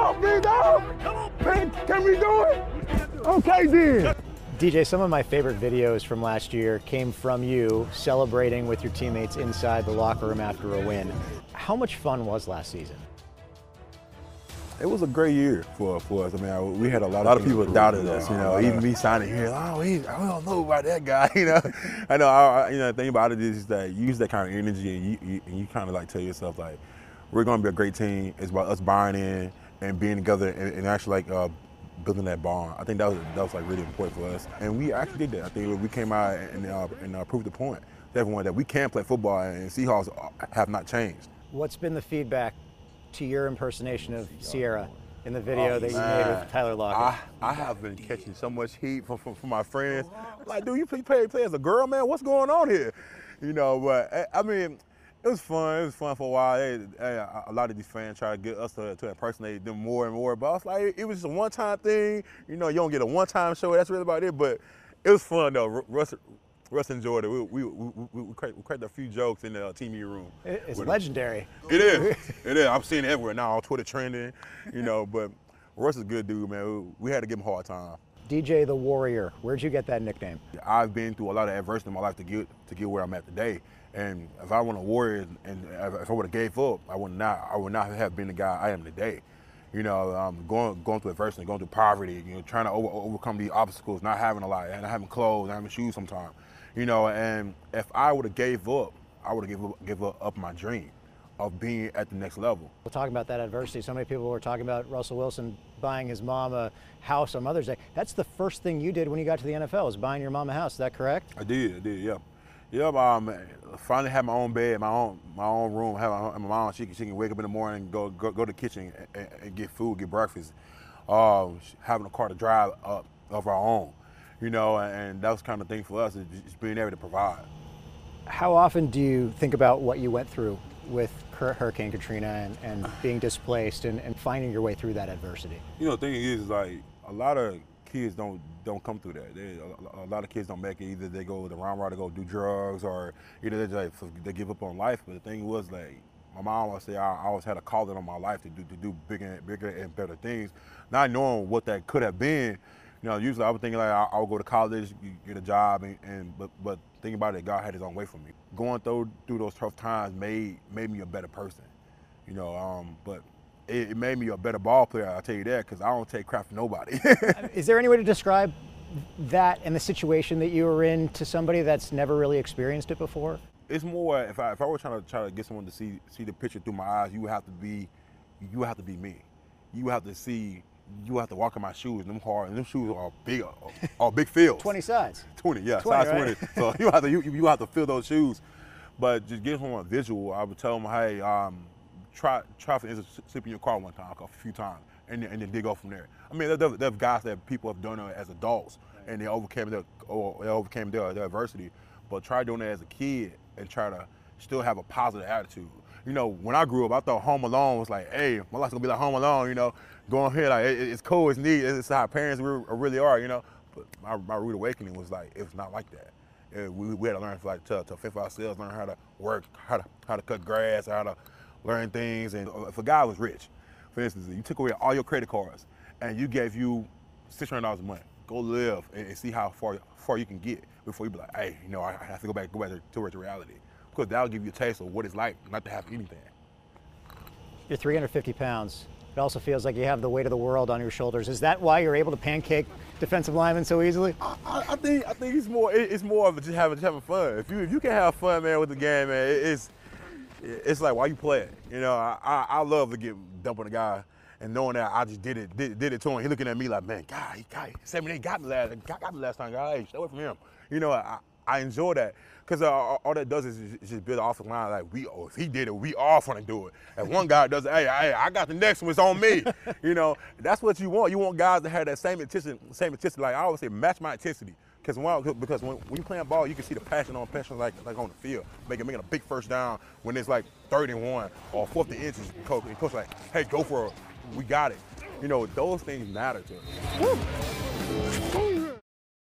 dog, big dog. Can we do it? Okay, then. DJ, some of my favorite videos from last year came from you celebrating with your teammates inside the locker room after a win. How much fun was last season? It was a great year for us. I mean, we had a lot of people doubted us. You know, even me signing here, I don't know about that guy. You know, I know. The thing about it is that you use that kind of energy, and you kind of like tell yourself like, we're going to be a great team. It's about us buying in and being together and actually like. Building that bond, I think that was like really important for us, and we actually did that. I think we came out and proved the point to everyone that we can play football, and Seahawks have not changed. What's been the feedback to your impersonation of Sierra in the video that you made with Tyler Lockett? I have been catching so much heat from my friends. Like, dude, you play as a girl, man. What's going on here? You know, but I mean. It was fun. It was fun for a while. A lot of these fans try to get us to impersonate them more and more. But I was like, it was just a one-time thing. You know, you don't get a one-time show. That's really about it. But it was fun, though. Russ enjoyed it. We cracked a few jokes in the team meeting room. It's legendary. It is. It is. I'm seeing it everywhere now on Twitter trending. You know, but Russ is a good dude, man. We had to give him a hard time. DJ the Warrior, where'd you get that nickname? I've been through a lot of adversity in my life to get where I'm at today. And if I wasn't a warrior and if I would have gave up, I would not have been the guy I am today. You know, going through adversity, going through poverty, you know, trying to overcome these obstacles, not having a lot, and not having clothes, not having shoes sometimes. You know, and if I would have gave up, I would have give up my dream of being at the next level. We're talking about that adversity. So many people were talking about Russell Wilson buying his mom a house on Mother's Day. That's the first thing you did when you got to the NFL, was buying your mom a house. Is that correct? I did, yeah. Yeah, finally had my own bed, my own room. Have my mom, she can wake up in the morning, go to the kitchen and get food, get breakfast. Having a car to drive up of our own, you know, and that was kind of the thing for us, is just being able to provide. How often do you think about what you went through with Hurricane Katrina and being displaced and finding your way through that adversity? You know, the thing is, like, a lot of kids don't come through that. A lot of kids don't make it. Either they go the wrong route to go do drugs, or either they give up on life. But the thing was, like, my mom always said, I always had a calling on my life to do bigger and better things, not knowing what that could have been. You know, usually I was thinking like I'll go to college, get a job, but thinking about it, God had His own way for me. Going through those tough times made me a better person, you know. But it made me a better ball player. I'll tell you that, because I don't take crap from nobody. Is there any way to describe that and the situation that you were in to somebody that's never really experienced it before? It's more if I were trying to get someone to see the picture through my eyes, you would have to be me. You would have to see. You have to walk in my shoes, and them shoes are big, fields. 20 sides. 20, yeah, 20, size right? 20. So you have to fill those shoes. But just getting from a visual, I would tell them, hey, try for instance, sleep in your car one time, a few times, and then dig off from there. I mean, there's guys that people have done it as adults, and they overcame their adversity. But try doing it as a kid and try to still have a positive attitude. You know, when I grew up, I thought Home Alone was like, hey, my life's gonna be like Home Alone, you know, going here, like, it's cool, it's neat, it's how parents really are, you know. But my rude awakening was like, it was not like that. We had to learn to fit for ourselves, learn how to work, how to cut grass, how to learn things. And if a guy was rich, for instance, you took away all your credit cards and you gave you $600 a month, go live and see how far you can get before you be like, hey, you know, I have to go back towards reality. Because that'll give you a taste of what it's like not to have anything. You're 350 pounds. It also feels like you have the weight of the world on your shoulders. Is that why you're able to pancake defensive linemen so easily? I think it's more of just having fun. If you can have fun, man, with the game, man, it's like why you play it. You know, I love to get dumping a guy and knowing that I just did it to him. He looking at me like, man, God, he said, man, they got me last time, guy. Hey, stay away from him. You know, I enjoy that, because all that does is just build off the line. Like, if he did it, we all want to do it. If one guy does it, hey, I got the next one, it's on me. You know, that's what you want. You want guys to have that same intensity. Like I always say, match my intensity. Because when you're playing ball, you can see the passion like on the field, making a big first down when it's like 31 or 40 inches. Coach like, hey, go for it. We got it. You know, those things matter to us.